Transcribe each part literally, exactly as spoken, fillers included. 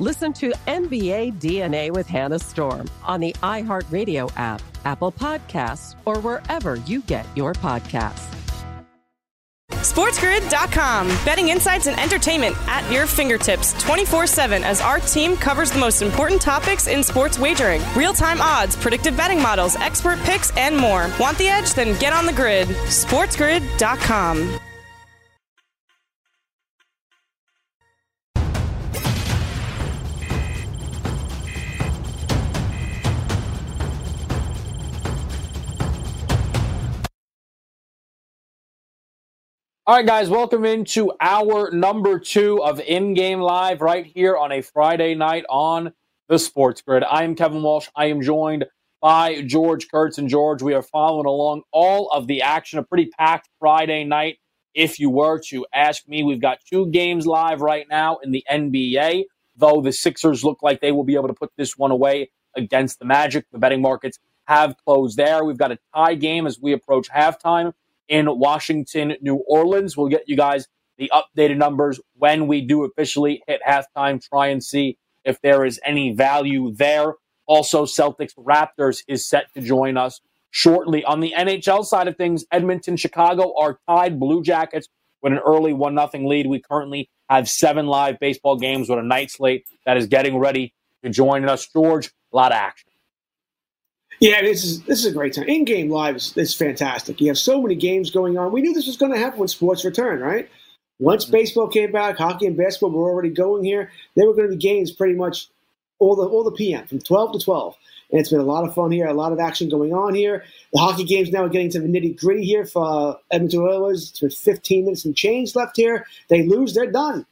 Listen to N B A D N A with Hannah Storm on the iHeartRadio app, Apple Podcasts, or wherever you get your podcasts. SportsGrid dot com. Betting insights and entertainment at your fingertips twenty-four seven as our team covers the most important topics in sports wagering. Real-time odds, predictive betting models, expert picks, and more. Want the edge? Then get on the grid. SportsGrid dot com. All right, guys, welcome into hour number two of In-Game Live right here on a Friday night on the Sports Grid. I am Kevin Walsh. I am joined by George Kurtz. And, George, we are following along all of the action, a pretty packed Friday night, if you were to ask me. We've got two games live right now in the N B A, though the Sixers look like they will be able to put this one away against the Magic. The betting markets have closed there. We've got a tie game as we approach halftime in Washington, New Orleans. We'll get you guys the updated numbers when we do officially hit halftime. Try and see if there is any value there. Also, Celtics Raptors is set to join us shortly. On the N H L side of things, Edmonton, Chicago are tied. Blue Jackets with an early one nothing lead. We currently have seven live baseball games with a night slate that is getting ready to join us. George, a lot of action. Yeah, this is this is a great time. In-game live is, is fantastic. You have so many games going on. We knew this was going to happen when sports returned, right? Once mm-hmm. baseball came back, hockey and basketball were already going here. There were going to be games pretty much all the all the P M from twelve to twelve. And it's been a lot of fun here, a lot of action going on here. The hockey games now are getting to the nitty-gritty here for uh, Edmonton Oilers. It's with fifteen minutes and change left here. They lose, they're done.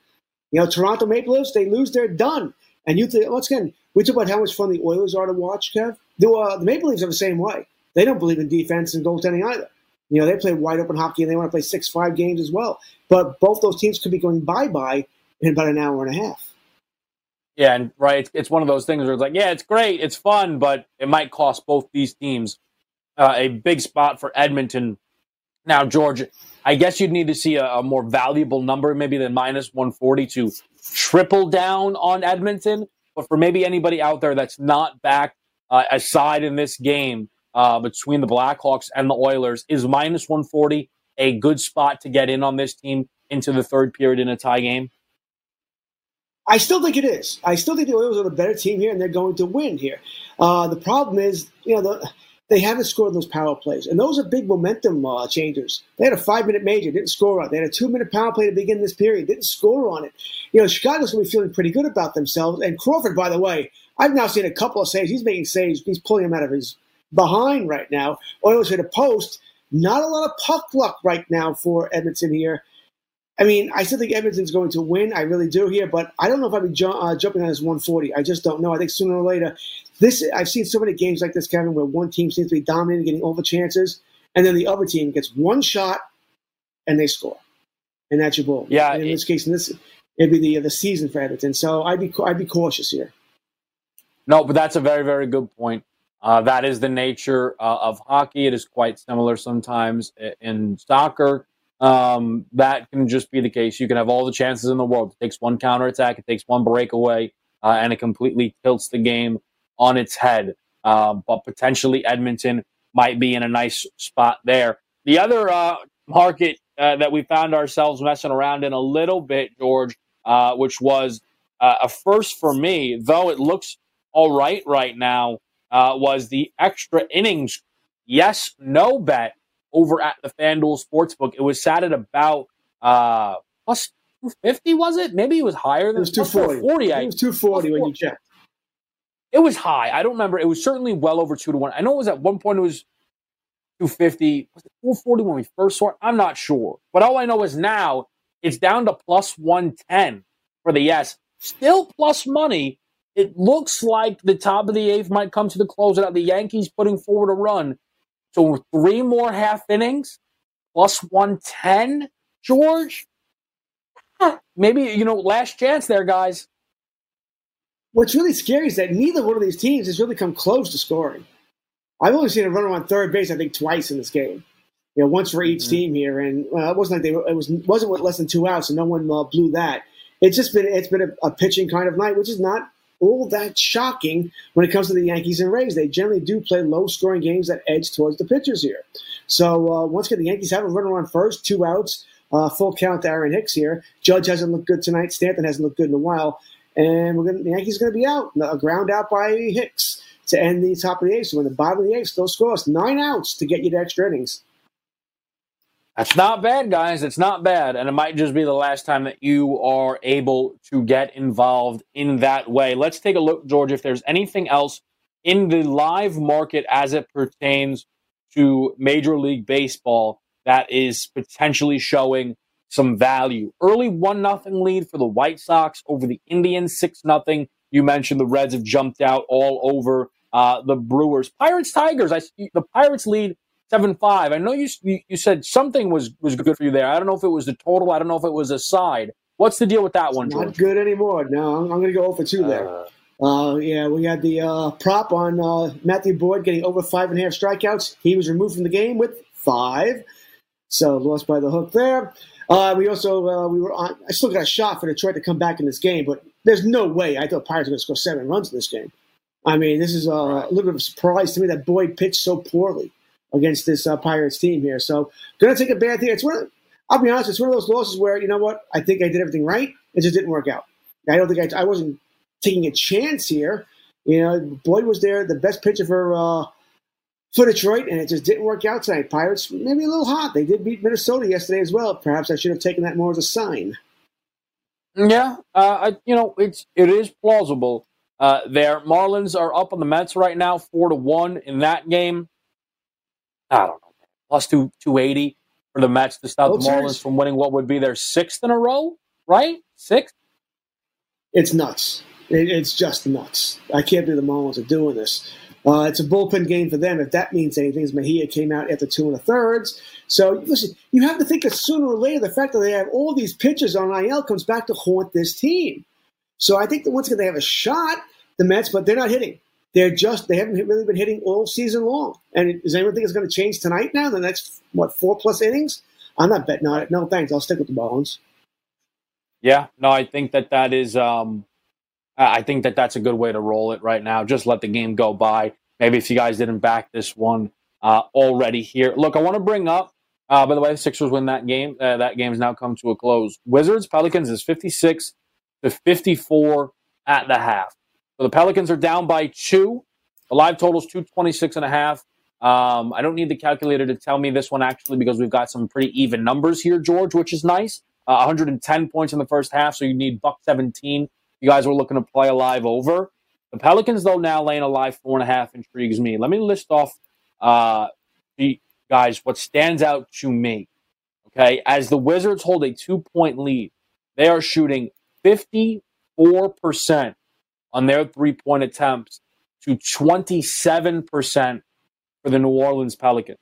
You know, Toronto Maple Leafs, they lose, they're done. And you think, once again, we talk about how much fun the Oilers are to watch, Kev. The, uh, the Maple Leafs are the same way. They don't believe in defense and goaltending either. You know, they play wide-open hockey, and they want to play six five games as well. But both those teams could be going bye-bye in about an hour and a half. Yeah, and right, it's, it's one of those things where it's like, yeah, it's great, it's fun, but it might cost both these teams uh, a big spot for Edmonton. Now, George, I guess you'd need to see a, a more valuable number, maybe than minus one forty, to triple down on Edmonton. But for maybe anybody out there that's not back Uh, aside in this game uh, between the Blackhawks and the Oilers, is minus one forty a good spot to get in on this team into the third period in a tie game? I still think it is. I still think the Oilers are the better team here, and they're going to win here. Uh, the problem is, you know, the, they haven't scored those power plays, and those are big momentum uh, changers. They had a five-minute major, didn't score on it. They had a two-minute power play to begin this period, didn't score on it. You know, Chicago's going to be feeling pretty good about themselves, and Crawford, by the way, I've now seen a couple of saves. He's making saves. He's pulling him out of his behind right now. Oilers hit a post. Not a lot of puck luck right now for Edmonton here. I mean, I still think Edmonton's going to win. I really do here, but I don't know if I'd be ju- uh, jumping on his one forty. I just don't know. I think sooner or later, this I've seen so many games like this, Kevin, where one team seems to be dominating, getting all the chances, and then the other team gets one shot and they score, and that's your ball. Yeah. And in it, this case, in this it'd be the the season for Edmonton. So I'd be I'd be cautious here. No, but that's a very, very good point. Uh, that is the nature uh, of hockey. It is quite similar sometimes in soccer. Um, that can just be the case. You can have all the chances in the world. It takes one counterattack. It takes one breakaway, uh, and it completely tilts the game on its head. Uh, but potentially Edmonton might be in a nice spot there. The other uh, market uh, that we found ourselves messing around in a little bit, George, uh, which was uh, a first for me, though it looks all right right now, uh, was the extra innings yes, no bet over at the FanDuel Sportsbook. It was sat at about uh, plus two fifty, was it? Maybe it was higher than it was two forty. two forty I, it was two forty when you checked. It was high. I don't remember. It was certainly well over two to one. I know it was at one point it was two fifty. Was it four forty when we first saw it? I'm not sure. But all I know is now it's down to plus one ten for the yes. Still plus money. It looks like the top of the eighth might come to the closeout. The Yankees putting forward a run. So three more half innings, plus one ten, George. Maybe, you know, last chance there, guys. What's really scary is that neither one of these teams has really come close to scoring. I've only seen a runner on third base, I think, twice in this game. You know, once for each mm-hmm. team here, and well, it wasn't like they were, it was wasn't with less than two outs, and no one uh, blew that. It's just been it's been a, a pitching kind of night, which is not all that shocking when it comes to the Yankees and Rays. They generally do play low-scoring games that edge towards the pitchers here. So uh, once again, the Yankees have a runner on first, two outs, uh, full count to Aaron Hicks here. Judge hasn't looked good tonight. Stanton hasn't looked good in a while. And we're gonna, the Yankees are going to be out, a ground out by Hicks to end the top of the eighth. So when the bottom of the eighth still scores, nine outs to get you to extra innings. That's not bad, guys. It's not bad. And it might just be the last time that you are able to get involved in that way. Let's take a look, George, if there's anything else in the live market as it pertains to Major League Baseball that is potentially showing some value. Early one nothing lead for the White Sox over the Indians, six nothing. You mentioned the Reds have jumped out all over uh, the Brewers. Pirates, Tigers, I, the Pirates lead seven five. I know you, you you said something was was good for you there. I don't know if it was the total. I don't know if it was a side. What's the deal with that one, George? Not good anymore. No, I'm, I'm going to go oh for two there. Uh, uh, yeah, we had the uh, prop on uh, Matthew Boyd getting over five and a half strikeouts. He was removed from the game with five. So lost by the hook there. Uh, we also uh, we were on. I still got a shot for Detroit to come back in this game, but there's no way I thought Pirates were going to score seven runs in this game. I mean, this is uh, right. a little bit of a surprise to me that Boyd pitched so poorly against this uh, Pirates team here. So going to take a bad thing. It's one of, I'll be honest, it's one of those losses where, you know what, I think I did everything right. It just didn't work out. I don't think I, I wasn't taking a chance here. You know, Boyd was there, the best pitcher for uh, for Detroit, and it just didn't work out tonight. Pirates, maybe a little hot. They did beat Minnesota yesterday as well. Perhaps I should have taken that more as a sign. Yeah, uh, I, you know, it's it is plausible uh, there. Marlins are up on the Mets right now, four to one in that game. I don't know, plus two two eighty for the Mets to stop the Marlins from winning what would be their sixth in a row, right? Sixth. It's nuts. It, it's just nuts. I can't believe the Marlins are doing this. Uh, it's a bullpen game for them, if that means anything. As Mejia came out after two and a thirds. So listen, you have to think that sooner or later, the fact that they have all these pitchers on I L comes back to haunt this team. So I think that once again they have a shot, the Mets, but they're not hitting. They're just, they haven't really been hitting all season long. And does anyone think it's going to change tonight now? The next, what, four plus innings? I'm not betting on it. No, thanks. I'll stick with the Marlins. Yeah. No, I think that that is, um, I think that that's a good way to roll it right now. Just let the game go by. Maybe if you guys didn't back this one uh, already here. Look, I want to bring up, uh, by the way, the Sixers win that game. Uh, that game's now come to a close. Wizards, Pelicans is fifty-six to fifty-four at the half. So the Pelicans are down by two. The live total is two twenty-six and a half. Um, I don't need the calculator to tell me this one, actually, because we've got some pretty even numbers here, George, which is nice. Uh, one hundred ten points in the first half, so you need buck seventeen. You guys were looking to play a live over. The Pelicans, though, now laying a live four and a half intrigues me. Let me list off, uh, guys, what stands out to me. Okay, as the Wizards hold a two-point lead, they are shooting fifty-four percent. On their three-point attempts to twenty-seven percent for the New Orleans Pelicans.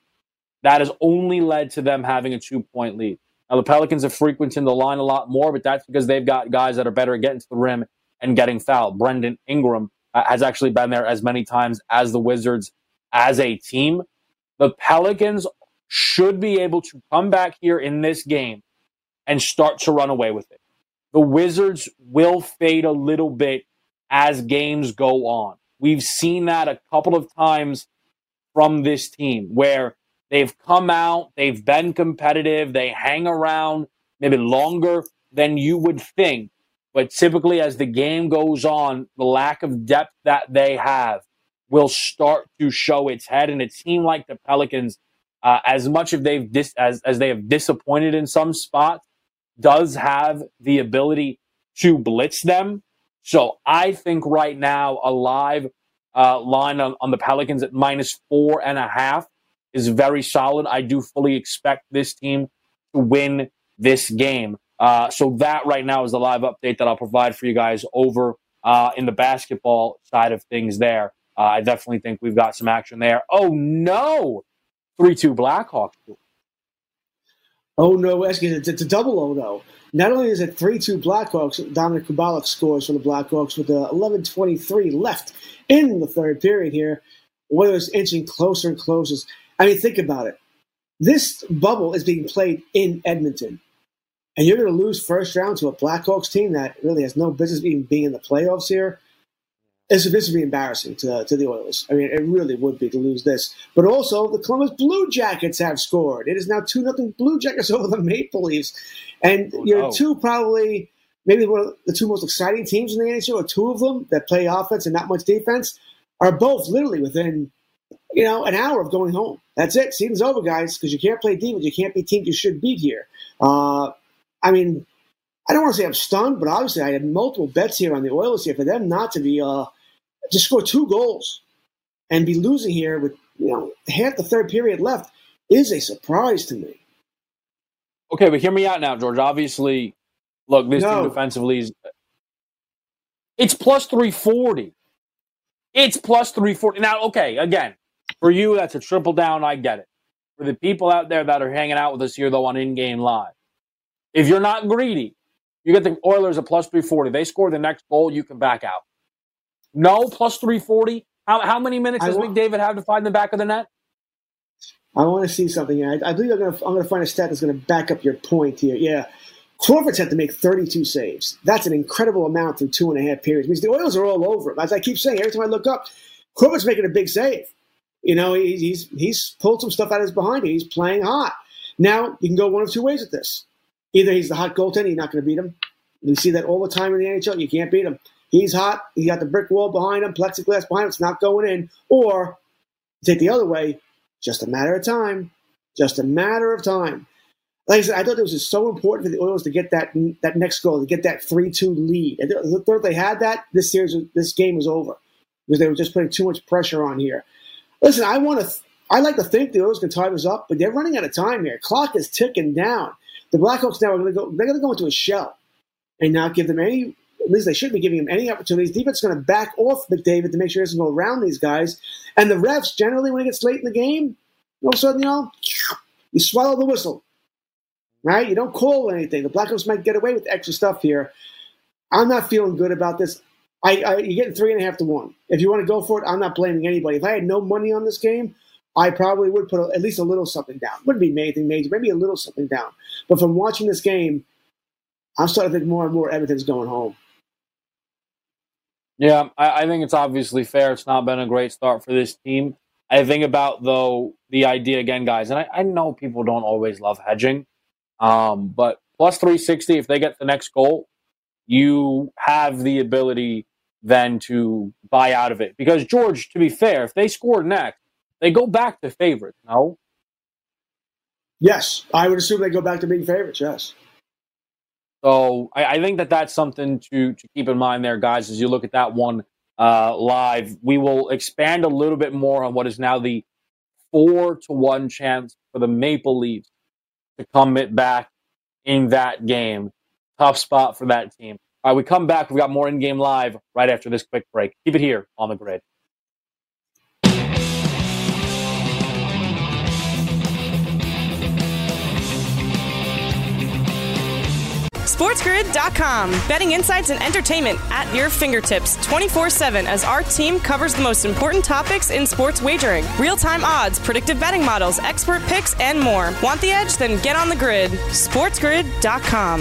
That has only led to them having a two-point lead. Now, the Pelicans have frequented the line a lot more, but that's because they've got guys that are better at getting to the rim and getting fouled. Brendan Ingram uh, has actually been there as many times as the Wizards as a team. The Pelicans should be able to come back here in this game and start to run away with it. The Wizards will fade a little bit as games go on. We've seen that a couple of times from this team where they've come out, they've been competitive, they hang around maybe longer than you would think. But typically as the game goes on, the lack of depth that they have will start to show its head. And a team like the Pelicans, uh, as much as they've dis- as, as they have disappointed in some spots, does have the ability to blitz them. So I think right now a live uh, line on, on the Pelicans at minus four and a half is very solid. I do fully expect this team to win this game. Uh, so that right now is the live update that I'll provide for you guys over uh, in the basketball side of things there. Uh, I definitely think we've got some action there. Oh, no! three two Blackhawks. Oh, no. It's a double oh, though. Not only is it three two Blackhawks, Dominic Kubalik scores for the Blackhawks with eleven twenty-three left in the third period here. Oilers inching closer and closer. I mean, think about it. This bubble is being played in Edmonton. And you're going to lose first round to a Blackhawks team that really has no business even being in the playoffs here. This would be embarrassing to, to the Oilers. I mean, it really would be to lose this. But also, the Columbus Blue Jackets have scored. It is now two nothing Blue Jackets over the Maple Leafs. And oh, you're no. two probably, maybe one of the two most exciting teams in the N H L, or two of them that play offense and not much defense, are both literally within, you know, an hour of going home. That's it. Season's over, guys, because you can't play defense. You can't be teams you should beat here. Uh, I mean, I don't want to say I'm stunned, but obviously I had multiple bets here on the Oilers here for them not to be uh, – just score two goals and be losing here with, you know, half the third period left is a surprise to me. Okay, but hear me out now, George. Obviously, look, this no. team defensively is it's plus three forty. It's plus three forty. Now, okay, again, for you that's a triple down, I get it. For the people out there that are hanging out with us here though on In Game Live, if you're not greedy, you get the Oilers at plus three forty. They score the next goal, you can back out. No, plus three forty. How how many minutes does want, McDavid have to find the back of the net? I want to see something here. I, I believe I'm going to I'm going to find a stat that's going to back up your point here. Yeah. Crawford's had to make thirty-two saves. That's an incredible amount through two and a half periods. It means the Oilers are all over him. As I keep saying, every time I look up, Crawford's making a big save. You know, he, he's he's pulled some stuff out of his behind. He's playing hot. Now, you can go one of two ways with this. Either he's the hot goaltender, you're not going to beat him. We see that all the time in the N H L. You can't beat him. He's hot. He got the brick wall behind him, plexiglass behind him. It's not going in. Or take the other way. Just a matter of time. Just a matter of time. Like I said, I thought it was just so important for the Oilers to get that that next goal, to get that three two lead. And the thought they had that, this series, this game was over because they were just putting too much pressure on here. Listen, I want to. Th- I like to think the Oilers can tie this up, but they're running out of time here. Clock is ticking down. The Blackhawks now are going to go. They're going to go into a shell and not give them any. At least they shouldn't be giving him any opportunities. Defense is going to back off McDavid to make sure he doesn't go around these guys. And the refs, generally, when it gets late in the game, all of a sudden, you know, you swallow the whistle, right? You don't call anything. The Blackhawks might get away with extra stuff here. I'm not feeling good about this. I, I You're getting three and a half to one. If you want to go for it, I'm not blaming anybody. If I had no money on this game, I probably would put a, at least a little something down. Wouldn't be anything major, maybe a little something down. But from watching this game, I'm starting to think more and more Edmonton's going home. Yeah, I, I think it's obviously fair. It's not been a great start for this team. I think about, though, the idea again, guys, and I, I know people don't always love hedging, um, but plus three sixty, if they get the next goal, you have the ability then to buy out of it. Because, George, to be fair, if they score next, they go back to favorites, no? Yes, I would assume they go back to being favorites, yes. So I, I think that that's something to, to keep in mind there, guys, as you look at that one uh, live. We will expand a little bit more on what is now the four to one chance for the Maple Leafs to come back in that game. Tough spot for that team. All right, we come back. We've got more In-Game Live right after this quick break. Keep it here on The Grid. SportsGrid dot com. Betting insights and entertainment at your fingertips twenty-four seven as our team covers the most important topics in sports wagering. Real-time odds, predictive betting models, expert picks, and more. Want the edge? Then get on the grid. SportsGrid dot com.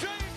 James.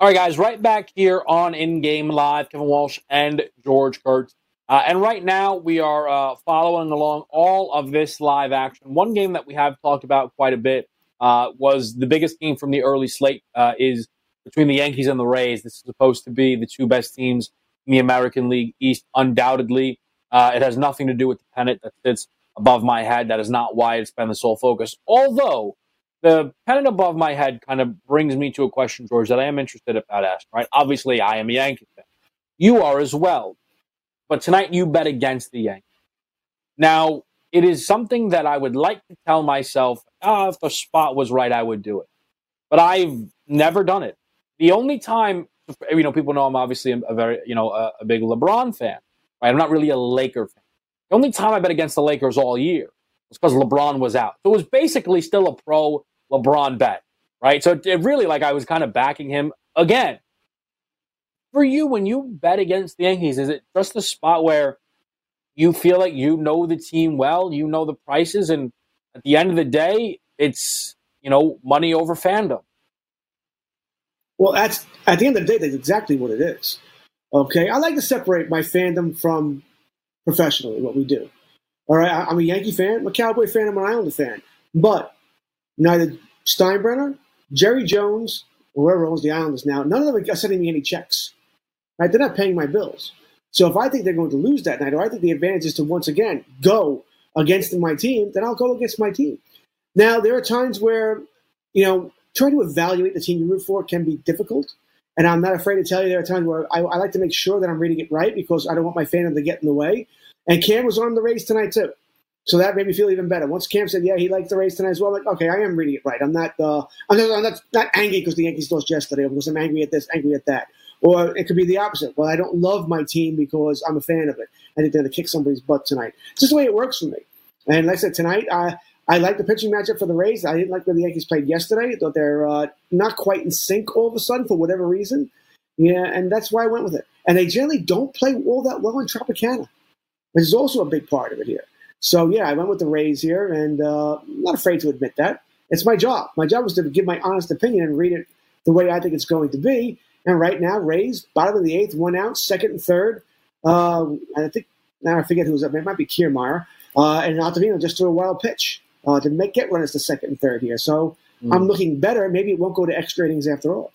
All right, guys, right back here on In Game Live, Kevin Walsh and George Kurtz. Uh, and right now we are uh, following along all of this live action. One game that we have talked about quite a bit uh, was the biggest game from the early slate uh, is between the Yankees and the Rays. This is supposed to be the two best teams in the American League East, undoubtedly. Uh, it has nothing to do with the pennant that sits above my head. That is not why it's been the sole focus, although the pennant above my head kind of brings me to a question, George, that I am interested about asking, right? Obviously, I am a Yankee fan. You are as well. But tonight, you bet against the Yankees. Now, it is something that I would like to tell myself, ah, if the spot was right, I would do it. But I've never done it. The only time, you know, people know I'm obviously a very, you know, a, a big LeBron fan, right? I'm not really a Laker fan. The only time I bet against the Lakers all year was because LeBron was out. So it was basically still a pro LeBron bet, right? So it really, like, I was kind of backing him again. For you, when you bet against the Yankees, is it just a spot where you feel like you know the team well, you know the prices, and at the end of the day, it's, you know, money over fandom? Well, that's, at the end of the day, that's exactly what it is. Okay? I like to separate my fandom from professionally, what we do. All right? I'm a Yankee fan, I'm a Cowboy fan, I'm an Islander fan. But neither Steinbrenner, Jerry Jones, or whoever owns the Islanders now, none of them are sending me any checks. Right? They're not paying my bills. So if I think they're going to lose that night, or I think the advantage is to once again go against my team, then I'll go against my team. Now, there are times where, you know, trying to evaluate the team you root for can be difficult. And I'm not afraid to tell you there are times where I, I like to make sure that I'm reading it right because I don't want my fandom to get in the way. And Cam was on the Rays tonight too. So that made me feel even better. Once Cam said, yeah, he liked the Rays tonight as well, I'm like, okay, I am reading it right. I'm not uh, I'm not, I'm not, not angry because the Yankees lost yesterday or because I'm angry at this, angry at that. Or it could be the opposite. Well, I don't love my team because I'm a fan of it. I think they're going to kick somebody's butt tonight. It's just the way it works for me. And like I said, tonight, I, I like the pitching matchup for the Rays. I didn't like where the Yankees played yesterday. I thought they're uh, not quite in sync all of a sudden for whatever reason. Yeah, and that's why I went with it. And they generally don't play all that well in Tropicana, which is also a big part of it here. So, yeah, I went with the Rays here, and uh, I'm not afraid to admit that. It's my job. My job was to give my honest opinion and read it the way I think it's going to be. And right now, Rays, bottom of the eighth, one out, second and third. Uh, I think, now I forget who was up. It might be Kiermaier. Uh, and Ottavino just threw a wild pitch uh, to make get runners to second and third here. So mm. I'm looking better. Maybe it won't go to extra innings after all.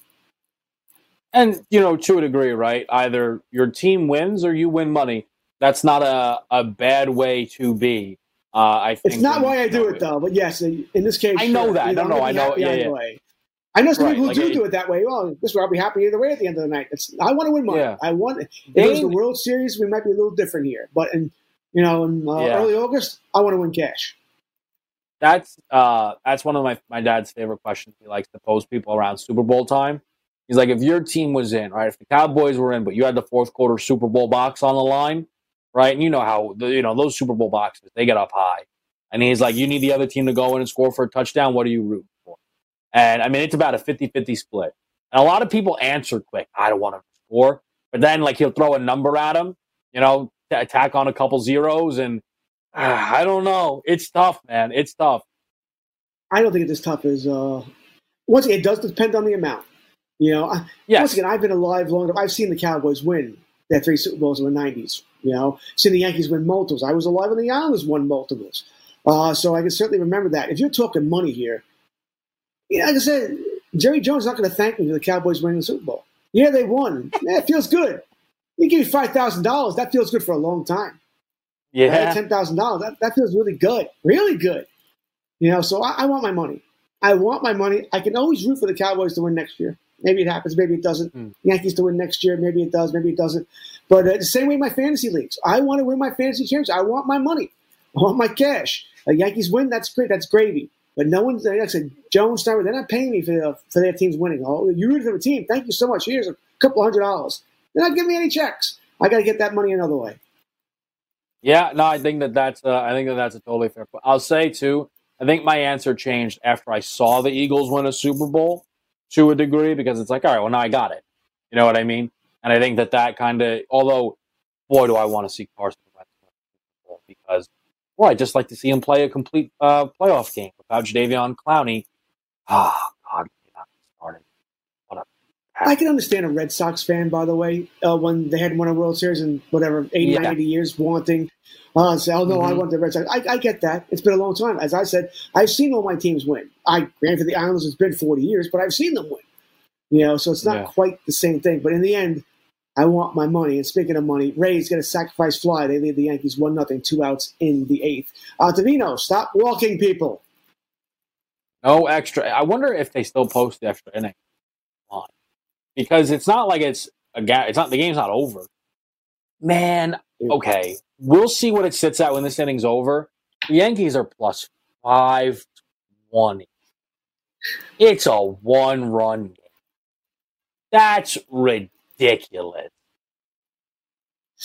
And, you know, to a degree, right? Either your team wins or you win money. That's not a, a bad way to be. Uh, I think it's not why I do it, though. But, yes, in this case. I know sure, that. I don't know. I know. Yeah, yeah. Way. I know some right, people like who do a, do it that way. Well, this way I'll be happy either way at the end of the night. It's, I want to win money. Yeah. I want. If it was the World Series, we might be a little different here. But in you know, in uh, yeah. early August, I want to win cash. That's uh, that's one of my, my dad's favorite questions. He likes to pose people around Super Bowl time. He's like, if your team was in, right? If the Cowboys were in, but you had the fourth quarter Super Bowl box on the line, right? And you know how the, you know those Super Bowl boxes, they get up high, and he's like, you need the other team to go in and score for a touchdown. What do you root? And, I mean, it's about a fifty-fifty split. And a lot of people answer quick, I don't want to score. But then, like, he'll throw a number at him, you know, t- tack on a couple zeros, and uh, I don't know. It's tough, man. It's tough. I don't think it's as tough as uh... – once again, it does depend on the amount. You know, I, yes. Once again, I've been alive long enough. I've seen the Cowboys win their three Super Bowls in the nineties, you know. Seen the Yankees win multiples. I was alive when the Islanders won multiples. Uh, so I can certainly remember that. If you're talking money here, you know, like I said, Jerry Jones is not going to thank me for the Cowboys winning the Super Bowl. Yeah, they won. Yeah, it feels good. You give me five thousand dollars, that feels good for a long time. Yeah. Right? ten thousand dollars, that, that feels really good. Really good. You know, so I, I want my money. I want my money. I can always root for the Cowboys to win next year. Maybe it happens. Maybe it doesn't. Mm. Yankees to win next year. Maybe it does. Maybe it doesn't. But uh, the same way my fantasy leagues. I want to win my fantasy championship. I want my money. I want my cash. The Yankees win, that's great. That's gravy. But no one's like I said, Jones, Snyder, they're not paying me for their, for their team's winning. Oh, you root for the team. Thank you so much. Here's a couple hundred dollars. They're not giving me any checks. I got to get that money another way. Yeah, no, I think that that's uh, I think that that's a totally fair point. I'll say too, I think my answer changed after I saw the Eagles win a Super Bowl to a degree because it's like, all right, well now I got it. You know what I mean? And I think that that kind of, although boy, do I want to see Carson Wentz win the Super Bowl because. Well, I'd just like to see him play a complete uh, playoff game without Jadeveon Clowney. Ah, oh, God, he got started. What a I can understand a Red Sox fan, by the way, uh, when they hadn't won a World Series in whatever, eighty, yeah. ninety years, wanting. Uh, say, oh, no, mm-hmm. I want the Red Sox. I, I get that. It's been a long time. As I said, I've seen all my teams win. I granted the Islanders, it's been forty years, but I've seen them win. You know, so it's not yeah. quite the same thing. But in the end, I want my money. And speaking of money, Rays get a sacrifice fly. They lead the Yankees one nothing, two outs in the eighth. Ottavino, stop walking, people. No extra. I wonder if they still post the extra inning. Because it's not like it's a ga- It's not the game's not over. Man, okay. We'll see what it sits at when this inning's over. The Yankees are plus five twenty. It's a one-run game. That's ridiculous. Ridiculous.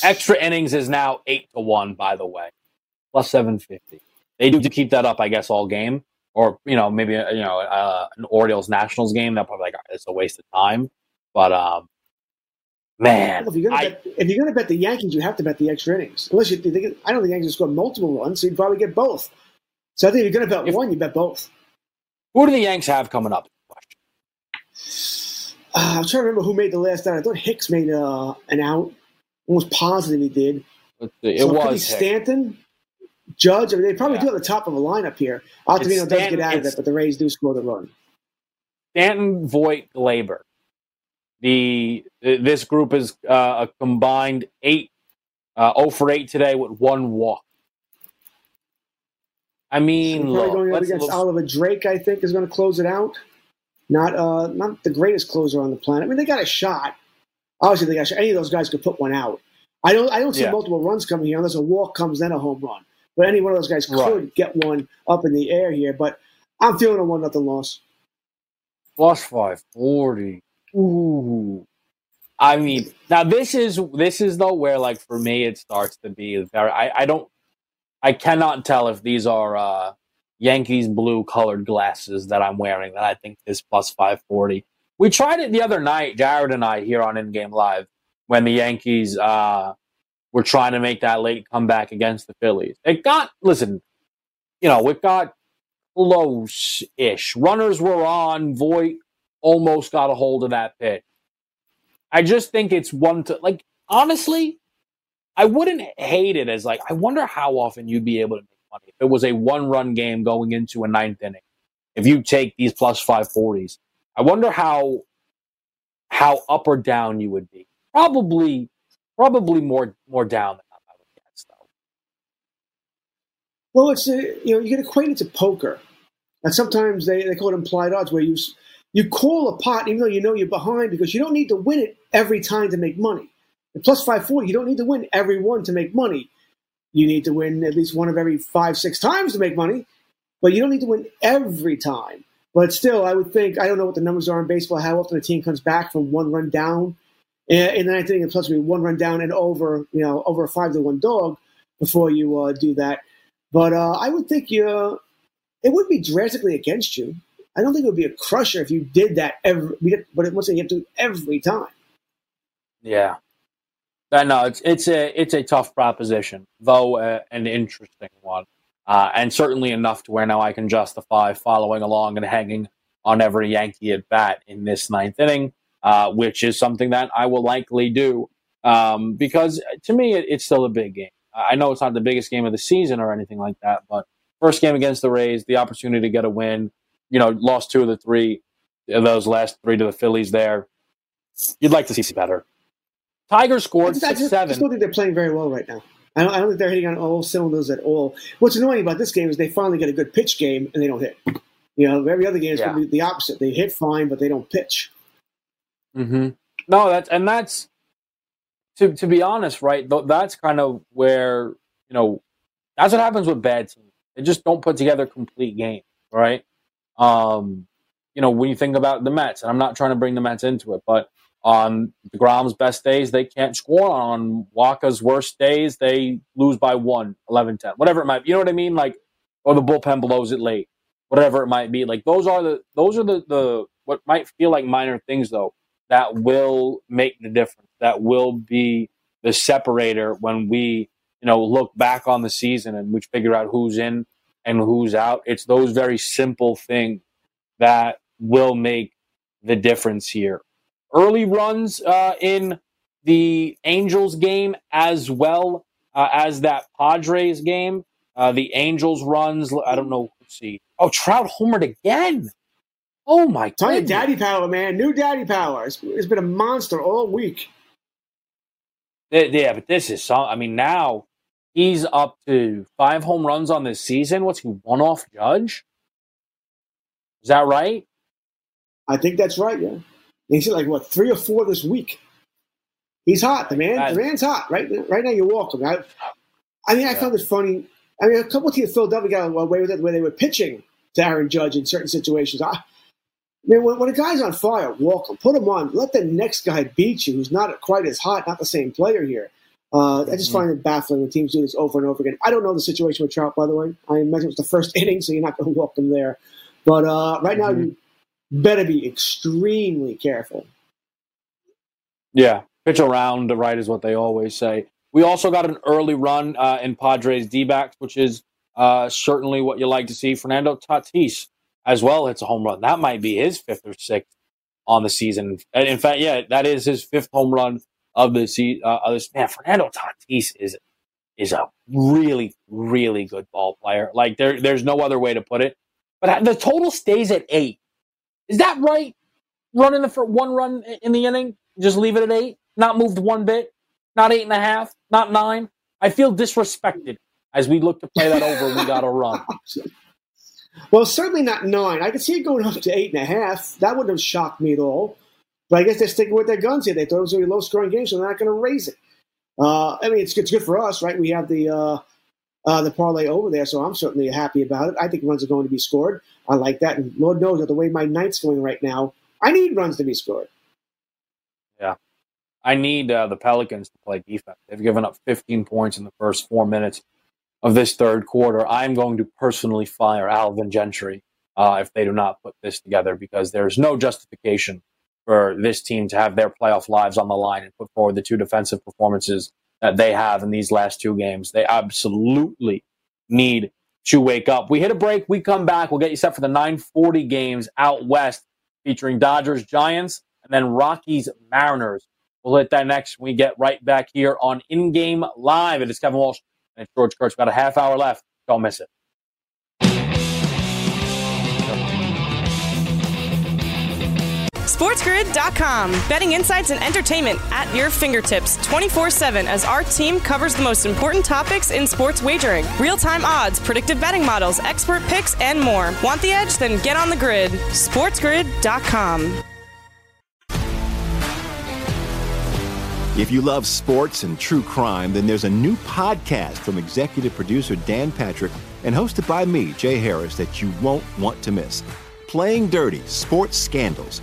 Extra innings is now eight to one, by the way, plus seven fifty. They do keep that up, I guess, all game, or you know, maybe you know, uh, an Orioles Nationals game. That probably like it's a waste of time. But um, man, well, if you're going to bet the Yankees, you have to bet the extra innings. Unless you think I don't think the Yankees score multiple runs, so you'd probably get both. So I think if you're going to bet if, one, you bet both. Who do the Yanks have coming up? Uh, I'm trying to remember who made the last out. I thought Hicks made uh, an out. Almost positive he did. Let's see. It so was could be Stanton, Judge. I mean, they probably yeah. do have the top of a lineup here. Ottavino doesn't get out of it, but the Rays do score the run. Stanton, Voit, Glaber. The this group is uh, a combined eight, uh, zero for eight today with one walk. I mean, so look, probably going up against Oliver Drake. I think is going to close it out. Not uh, not the greatest closer on the planet. I mean, they got a shot. Obviously, they got a shot. Any of those guys could put one out. I don't I don't see yeah. multiple runs coming here unless a walk comes, then a home run. But any one of those guys could right. get one up in the air here. But I'm feeling a one nothing loss. Plus five forty. Ooh. I mean, now this is this is though where, like, for me it starts to be very, I, I don't I cannot tell if these are uh, Yankees blue colored glasses that I'm wearing that I think is plus five forty. We tried it the other night, Jared and I, here on In Game Live, when the Yankees uh, were trying to make that late comeback against the Phillies. It got, listen, you know, it got close-ish. Runners were on. Voit almost got a hold of that pitch. I just think it's one to, like, honestly, I wouldn't hate it as, like, I wonder how often you'd be able to make money if it was a one-run game going into a ninth inning. If you take these plus five forties, I wonder how how up or down you would be. Probably, probably more more down than up, I would guess, though. Well, it's a, you know, you get acquainted to poker, and sometimes they, they call it implied odds, where you you call a pot even though you know you're behind because you don't need to win it every time to make money. The plus five forty, you don't need to win every one to make money. You need to win at least one of every five, six times to make money, but you don't need to win every time. But still, I would think, I don't know what the numbers are in baseball, how often a team comes back from one run down. And then I think it's plus to be one run down and over, you know, over a five to one dog before you uh, do that. But uh, I would think you, uh, it would be drastically against you. I don't think it would be a crusher if you did that every, but it, once again, you have to do it every time. Yeah. I know it's it's a it's a tough proposition, though uh, an interesting one, uh, and certainly enough to where now I can justify following along and hanging on every Yankee at bat in this ninth inning, uh, which is something that I will likely do um, because to me it, it's still a big game. I know it's not the biggest game of the season or anything like that, but first game against the Rays, the opportunity to get a win. You know, lost two of the three, those last three to the Phillies. There, you'd like to see better. Tigers scored six seven. I still think they're playing very well right now. I don't, I don't think they're hitting on all cylinders at all. What's annoying about this game is they finally get a good pitch game and they don't hit. You know, every other game is yeah. the opposite. They hit fine, but they don't pitch. Mm-hmm. No, that's and that's to to be honest, right? That's kind of where, you know, that's what happens with bad teams. They just don't put together complete games, right? Um, you know, when you think about the Mets, and I'm not trying to bring the Mets into it, but on DeGrom's best days, they can't score. On Waka's worst days, they lose by one, eleven ten. Whatever it might be. You know what I mean? Like, or the bullpen blows it late. Whatever it might be. Like, those are the those are the, the what might feel like minor things, though, that will make the difference. That will be the separator when we, you know, look back on the season and we figure out who's in and who's out. It's those very simple things that will make the difference here. Early runs uh, in the Angels game as well uh, as that Padres game. Uh, the Angels runs, I don't know. Let's see. Oh, Trout homered again. Oh, my God. New daddy power, man. New daddy power. It's, it's been a monster all week. Yeah, but this is some, I mean, now he's up to five home runs on this season. What's he, one off Judge? Is that right? I think that's right, yeah. He's like, what, three or four this week? He's hot. The man, the man's hot. Right right now, you're welcome. I, I mean, I yeah. found it funny. I mean, a couple of teams in Philadelphia got away with it where they were pitching to Aaron Judge in certain situations. I, I mean, when, when a guy's on fire, walk him. Put him on. Let the next guy beat you who's not quite as hot, not the same player here. Uh, mm-hmm. I just find it baffling when teams do this over and over again. I don't know the situation with Trout, by the way. I imagine it was the first inning, so you're not going to walk him there. But uh, right mm-hmm. now, you better be extremely careful. Yeah, pitch around to right is what they always say. We also got an early run uh, in Padres D-backs, which is uh, certainly what you like to see. Fernando Tatis as well hits a home run. That might be his fifth or sixth on the season. In fact, yeah, that is his fifth home run of the season. Uh, man, Fernando Tatis is is a really, really good ball player. Like there, there's no other way to put it. But the total stays at eight. Is that right? Running the for one run in the inning, just leave it at eight. Not moved one bit. Not eight and a half. Not nine. I feel disrespected as we look to play that over. We got a run. Well, certainly not nine. I could see it going up to eight and a half. That wouldn't have shocked me at all. But I guess they're sticking with their guns here. They thought it was going to be a low-scoring game, so they're not going to raise it. Uh, I mean, it's, it's good for us, right? We have the uh, uh, the parlay over there, so I'm certainly happy about it. I think runs are going to be scored. I like that. And Lord knows that the way my night's going right now, I need runs to be scored. Yeah. I need uh, the Pelicans to play defense. They've given up fifteen points in the first four minutes of this third quarter. I'm going to personally fire Alvin Gentry uh, if they do not put this together, because there's no justification for this team to have their playoff lives on the line and put forward the two defensive performances that they have in these last two games. They absolutely need to wake up. We hit a break. We come back. We'll get you set for the nine forty games out west, featuring Dodgers, Giants, and then Rockies, Mariners. We'll hit that next when we get right back here on In Game Live. It is Kevin Walsh and it's George Kurtz. About a half hour left. Don't miss it. SportsGrid dot com. Betting insights and entertainment at your fingertips twenty-four seven as our team covers the most important topics in sports wagering. Real-time odds, predictive betting models, expert picks, and more. Want the edge? Then get on the grid. SportsGrid dot com. If you love sports and true crime, then there's a new podcast from executive producer Dan Patrick and hosted by me, Jay Harris, that you won't want to miss. Playing Dirty Sports Scandals.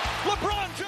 blocked by James. LeBron James.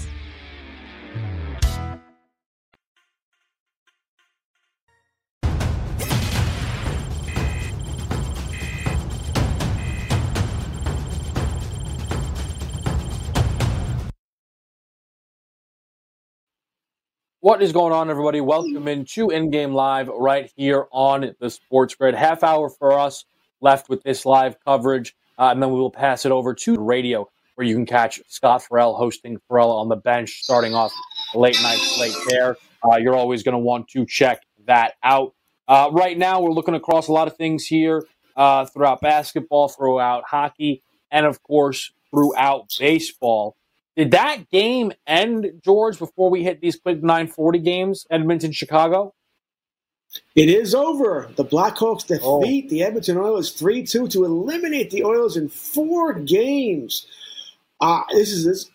What is going on, everybody? Welcome into In Game Live right here on the Sports Grid. Half hour for us left with this live coverage, uh, and then we will pass it over to radio, where you can catch Scott Ferrell hosting Ferrell on the Bench, starting off late night slate there. Uh, you're always going to want to check that out. Uh, right now, we're looking across a lot of things here uh, throughout basketball, throughout hockey, and, of course, throughout baseball. Did that game end, George, before we hit these quick nine forty games, Edmonton, Chicago? It is over. The Blackhawks defeat oh. the Edmonton Oilers three two to eliminate the Oilers in four games. Uh, this is this.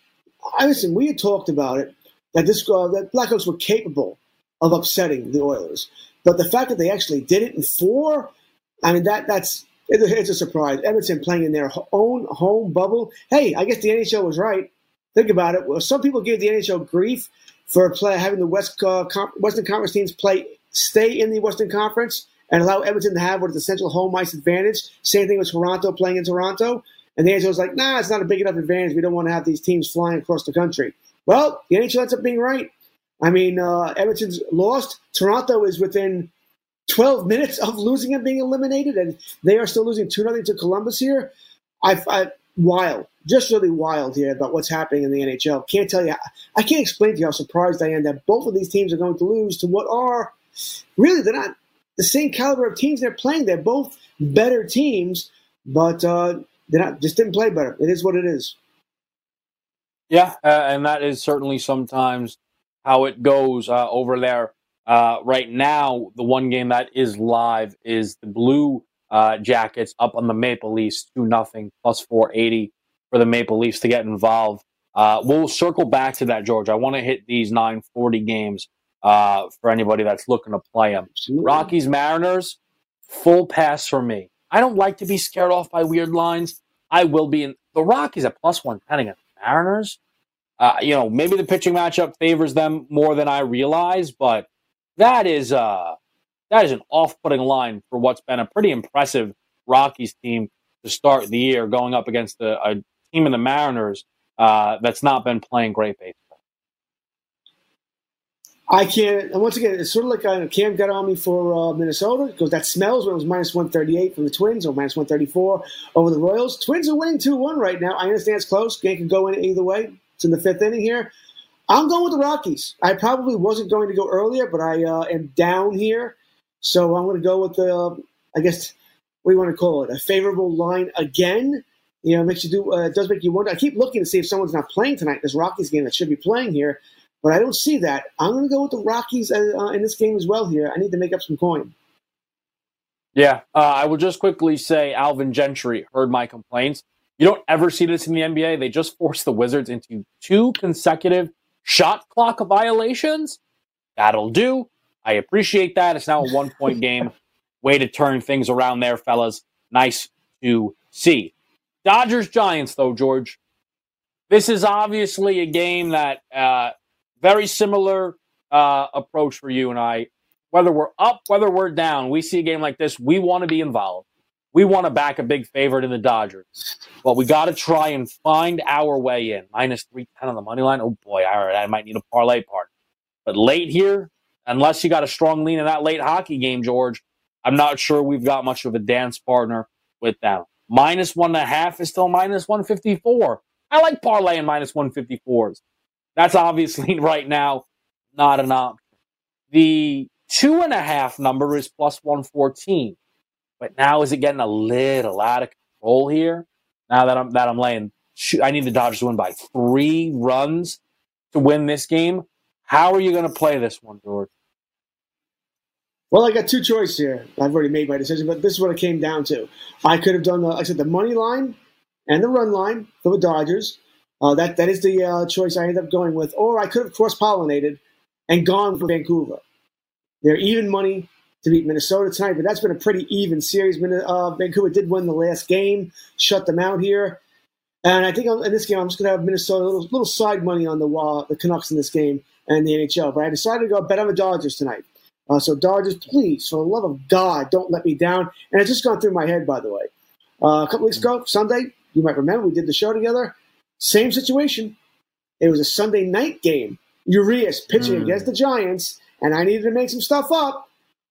I listen, we had talked about it, that this uh, that Blackhawks were capable of upsetting the Oilers. But the fact that they actually did it in four, I mean, that that's it, it's a surprise. Edmonton playing in their own home bubble. Hey, I guess the N H L was right. Think about it. Well, some people give the N H L grief for play, having the West uh, Com- Western Conference teams play stay in the Western Conference and allow Edmonton to have what is essential home ice advantage. Same thing with Toronto playing in Toronto. And the N H L was like, nah, it's not a big enough advantage. We don't want to have these teams flying across the country. Well, the N H L ends up being right. I mean, uh, Edmonton's lost. Toronto is within twelve minutes of losing and being eliminated, and they are still losing two nothing to Columbus here. I, I wild, just really wild here about what's happening in the N H L. Can't tell you, I can't explain to you how surprised I am that both of these teams are going to lose to what are really they're not the same caliber of teams they're playing. They're both better teams, but uh, they just didn't play better. It is what it is. Yeah, uh, and that is certainly sometimes how it goes uh, over there. Uh, right now, the one game that is live is the Blue uh, Jackets up on the Maple Leafs, two nothing, plus four eighty for the Maple Leafs to get involved. Uh, we'll circle back to that, George. I want to hit these nine forty games uh, for anybody that's looking to play them. Absolutely. Rockies, Mariners, full pass for me. I don't like to be scared off by weird lines. I will be in the Rockies at plus one ten against the Mariners. Uh, you know, maybe the pitching matchup favors them more than I realize, but that is uh, that is an off-putting line for what's been a pretty impressive Rockies team to start the year, going up against a, a team in the Mariners uh, that's not been playing great baseball. I can't. And once again, it's sort of like uh, Cam got on me for uh, Minnesota because that smells when it was minus one thirty-eight from the Twins or minus one thirty-four over the Royals. Twins are winning two one right now. I understand it's close. Game can go in either way. It's in the fifth inning here. I'm going with the Rockies. I probably wasn't going to go earlier, but I uh, am down here. So I'm going to go with the, uh, I guess, what do you want to call it? A favorable line again. You know, makes you do, uh, it does make you wonder. I keep looking to see if someone's not playing tonight in this Rockies game that should be playing here, but I don't see that. I'm going to go with the Rockies uh, in this game as well here. I need to make up some coin. Yeah, uh, I will just quickly say Alvin Gentry heard my complaints. You don't ever see this in the N B A. They just forced the Wizards into two consecutive shot clock violations. That'll do. I appreciate that. It's now a one-point game. Way to turn things around there, fellas. Nice to see. Dodgers-Giants, though, George. This is obviously a game that uh, very similar uh, approach for you and I. Whether we're up, whether we're down, we see a game like this, we want to be involved. We want to back a big favorite in the Dodgers. But we got to try and find our way in. Minus three ten on the money line. Oh, boy. All right. I might need a parlay partner. But late here, unless you got a strong lean in that late hockey game, George, I'm not sure we've got much of a dance partner with them. Minus one and a half is still minus one fifty-four. I like parlaying minus one fifty-fours. That's obviously right now not an option. The two and a half number is plus one fourteen. But now is it getting a little out of control here? Now that I'm that I'm laying, shoot, I need the Dodgers to win by three runs to win this game. How are you going to play this one, George? Well, I got two choices here. I've already made my decision, but this is what it came down to. I could have done, the, like I said, the money line and the run line for the Dodgers. Uh, that that is the uh, choice I ended up going with. Or I could have cross-pollinated and gone for Vancouver. They're even money to beat Minnesota tonight, but that's been a pretty even series. Uh, Vancouver did win the last game, shut them out here. And I think in this game, I'm just going to have Minnesota, a little, little side money on the uh, the Canucks in this game and the N H L. But I decided to go bet on the Dodgers tonight. Uh, so Dodgers, please, for the love of God, don't let me down. And it's just gone through my head, by the way. Uh, a couple weeks ago, Sunday, you might remember, we did the show together. Same situation. It was a Sunday night game. Urias pitching mm. against the Giants, and I needed to make some stuff up.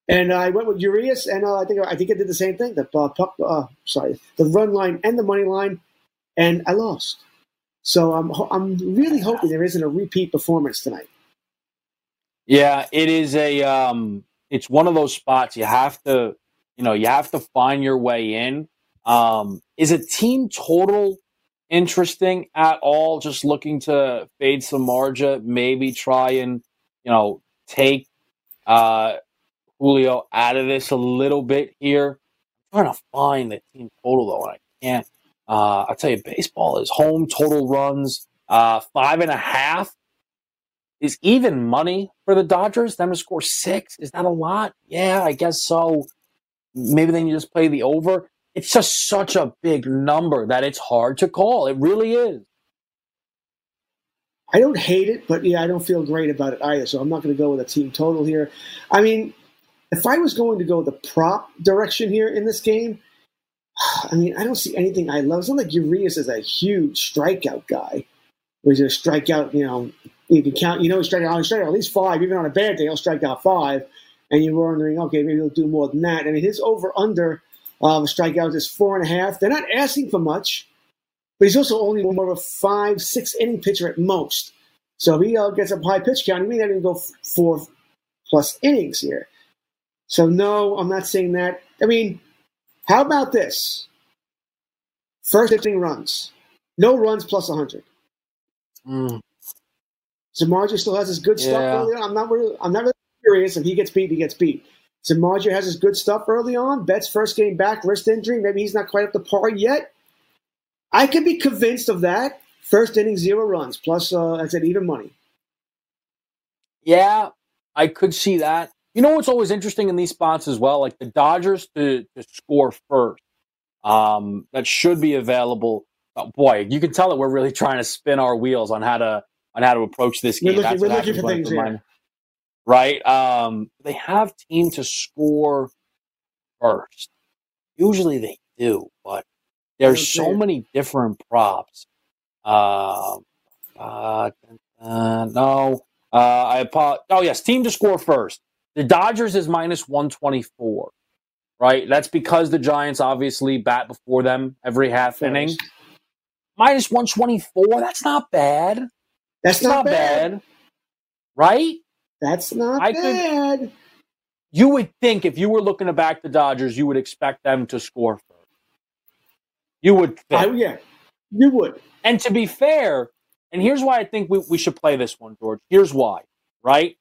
And I went with Urias, and uh, I think I think I did the same thing. The uh, puck, uh, sorry, the run line and the money line, and I lost. So I'm I'm really hoping there isn't a repeat performance tonight. Yeah, it is a um, it's one of those spots you have to, you know, you have to find your way in. Um, is a team total interesting at all? Just looking to fade Samarjo, maybe try and you know take. Uh, Julio out of this a little bit here. I'm trying to find the team total, though, and I can't. Uh, I'll tell you, baseball is home total runs. Uh, five and a half is even money for the Dodgers. Them to score six is not a lot. Yeah, I guess so. Maybe then you just play the over. It's just such a big number that it's hard to call. It really is. I don't hate it, but yeah, I don't feel great about it either, so I'm not going to go with a team total here. I mean, if I was going to go the prop direction here in this game, I mean, I don't see anything I love. It's not like Urias is a huge strikeout guy. Where he's going to strike out, you know, you can count, you know, he's striking out, he's striking out at least five. Even on a bad day, he'll strike out five. And you're wondering, okay, maybe he'll do more than that. I mean, his over-under um, strikeouts is four and a half. They're not asking for much. But he's also only more of a five, six-inning pitcher at most. So if he uh, gets a high pitch count, he may not even go f- four-plus innings here. So no, I'm not saying that. I mean, how about this? First hitting runs. No runs plus one hundred. Mm. Samarjo still has his good yeah. stuff early on. I'm not really, I'm not really curious. If he gets beat, he gets beat. Samarjo has his good stuff early on. Betts first game back, wrist injury. Maybe he's not quite up to par yet. I could be convinced of that. First inning, zero runs, plus, uh, I said, even money. Yeah, I could see that. You know what's always interesting in these spots as well? Like the Dodgers to, to score first. Um, that should be available. Oh, boy, you can tell that we're really trying to spin our wheels on how to on how to approach this game. We're looking, we're looking for things, yeah. Right? Um, they have team to score first. Usually they do, but there's so many different props. Uh, uh, uh, no, uh, I apologize. Oh, yes, team to score first. The Dodgers is minus one twenty-four, right? That's because the Giants obviously bat before them every half inning. Minus one twenty-four, that's not bad. That's, that's not, not bad. bad. Right? That's not I bad. Could, you would think if you were looking to back the Dodgers, you would expect them to score first. You would think. Oh, yeah, you would. And to be fair, and here's why I think we, we should play this one, George. Here's why, right?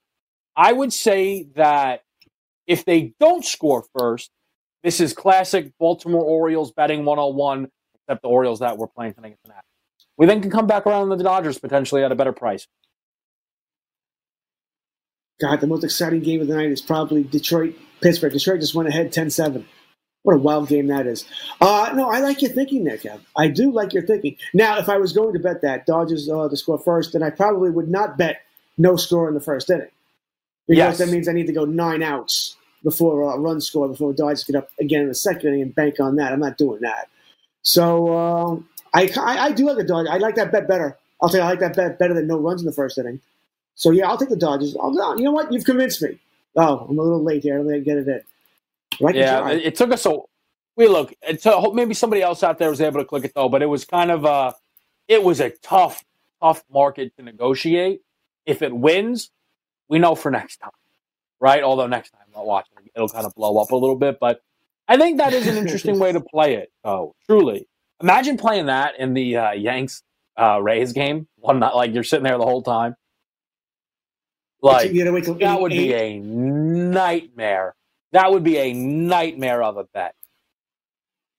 I would say that if they don't score first, this is classic Baltimore Orioles betting one oh one, except the Orioles that we're playing tonight. We then can come back around to the Dodgers potentially at a better price. God, the most exciting game of the night is probably Detroit-Pittsburgh. Detroit just went ahead ten seven. What a wild game that is. Uh, no, I like your thinking there, Kev. I do like your thinking. Now, if I was going to bet that Dodgers uh, to score first, then I probably would not bet no score in the first inning. Because yes. That means I need to go nine outs before a uh, run score, before Dodgers get up again in the second inning and bank on that. I'm not doing that. So uh, I, I I do like the Dodgers. I like that bet better. I'll tell you, I like that bet better than no runs in the first inning. So, yeah, I'll take the Dodgers. I'll, you know what? You've convinced me. Oh, I'm a little late here. I'm going to get it in. Right yeah, it, it took us a – we look, it took, maybe somebody else out there was able to click it, though, but it was kind of a – it was a tough, tough market to negotiate. If it wins, we know for next time, right? Although next time, I'll watch it. It'll kind of blow up a little bit, but I think that is an interesting way to play it, though, truly. Imagine playing that in the uh, Yanks-Rays uh, game, one night, like you're sitting there the whole time. Like, you gotta wait till that eight, would eight. be a nightmare. That would be a nightmare of a bet.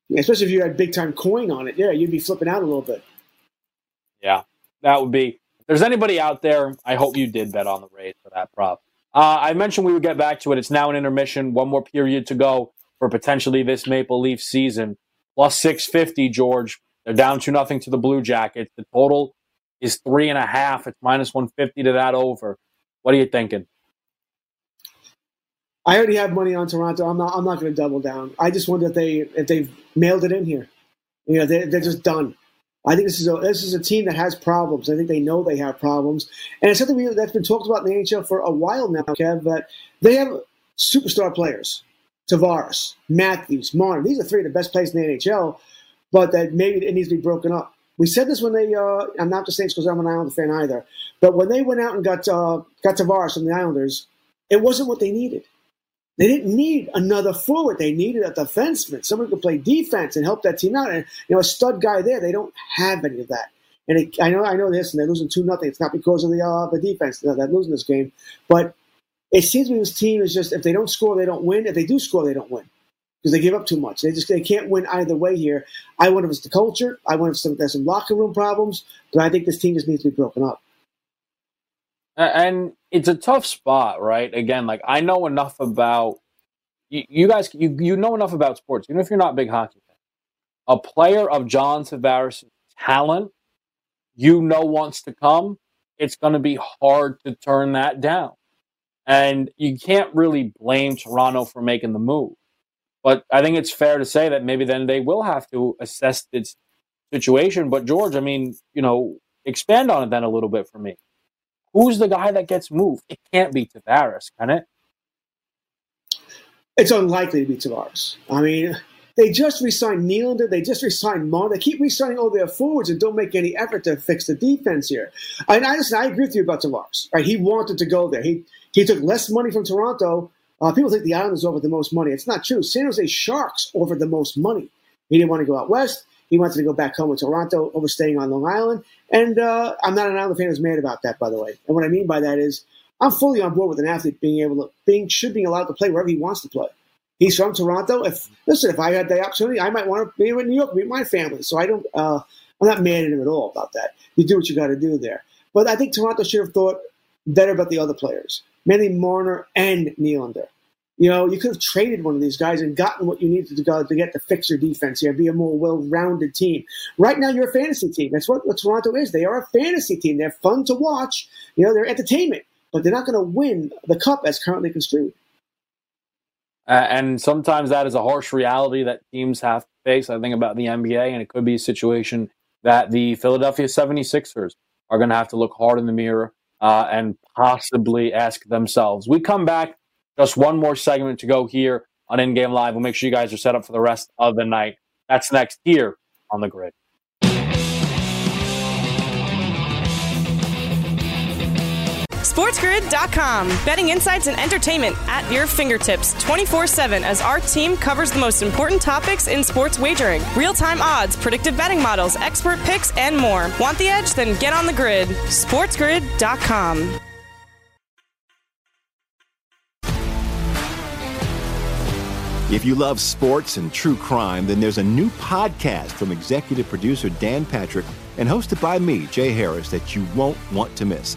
Yeah, especially if you had big-time coin on it. Yeah, you'd be flipping out a little bit. Yeah, that would be. If there's anybody out there, I hope you did bet on the Rays for that prop. Uh, I mentioned we would get back to it. It's now an intermission. One more period to go for potentially this Maple Leaf season. Plus six fifty, George. They're down two nothing to the Blue Jackets. The total is three and a half. It's minus one fifty to that over. What are you thinking? I already have money on Toronto. I'm not. I'm not going to double down. I just wonder if they if they've mailed it in here. You know, they, they're just done. I think this is a this is a team that has problems. I think they know they have problems, and it's something we, that's been talked about in the N H L for a while now, Kev. But they have superstar players: Tavares, Matthews, Marner. These are three of the best players in the N H L. But that maybe it needs to be broken up. We said this when they. Uh, I'm not just saying because I'm an Islander fan either. But when they went out and got uh, got Tavares from the Islanders, it wasn't what they needed. They didn't need another forward. They needed a defenseman, someone who could play defense and help that team out. And you know, a stud guy there. They don't have any of that. And it, I know, I know this, and they're losing two nothing. It's not because of the uh, the defense that they're losing this game, but it seems to me this team is just if they don't score, they don't win. If they do score, they don't win. because they give up too much. They just they can't win either way here. I wonder if it's the culture. I wonder if some, there's some locker room problems. But I think this team just needs to be broken up. And it's a tough spot, right? Again, like I know enough about you, you guys. You you know enough about sports, even if you're not a big hockey fan. A player of John Tavares' talent, you know, wants to come. It's going to be hard to turn that down. And you can't really blame Toronto for making the move. But I think it's fair to say that maybe then they will have to assess this situation. But, George, I mean, you know, expand on it then a little bit for me. Who's the guy that gets moved? It can't be Tavares, can it? It's unlikely to be Tavares. I mean, they just re-signed Nylander. They just re-signed Mon. They keep re-signing all their forwards and don't make any effort to fix the defense here. And I listen, I agree with you about Tavares. Right? He wanted to go there. He he took less money from Toronto. Uh, people think the Islanders offered the most money. It's not true. San Jose Sharks offered the most money. He didn't want to go out west. He wanted to go back home with Toronto, overstaying on Long Island. And uh, I'm not an Islander fan who's mad about that, by the way. And what I mean by that is I'm fully on board with an athlete being able to being should be allowed to play wherever he wants to play. He's from Toronto. If listen, if I had the opportunity, I might want to be in New York, meet my family. So I don't, uh, I'm not mad at him at all about that. You do what you got to do there. But I think Toronto should have thought better about the other players, mainly Marner and Nylander. You know, you could have traded one of these guys and gotten what you needed to go to get to fix your defense here, be a more well-rounded team. Right now, you're a fantasy team. That's what, what Toronto is. They are a fantasy team. They're fun to watch. You know, they're entertainment, but they're not going to win the cup as currently construed. Uh, and sometimes that is a harsh reality that teams have to face. I think about the N B A, and it could be a situation that the Philadelphia seventy-sixers are going to have to look hard in the mirror uh, and possibly ask themselves. We come back, just one more segment to go here on In Game Live. We'll make sure you guys are set up for the rest of the night. That's next here on The Grid. SportsGrid dot com. Betting insights and entertainment at your fingertips twenty-four seven as our team covers the most important topics in sports wagering. Real-time odds, predictive betting models, expert picks, and more. Want the edge? Then get on the grid. SportsGrid dot com. If you love sports and true crime, then there's a new podcast from executive producer Dan Patrick and hosted by me, Jay Harris, that you won't want to miss.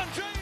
James. LeBron James.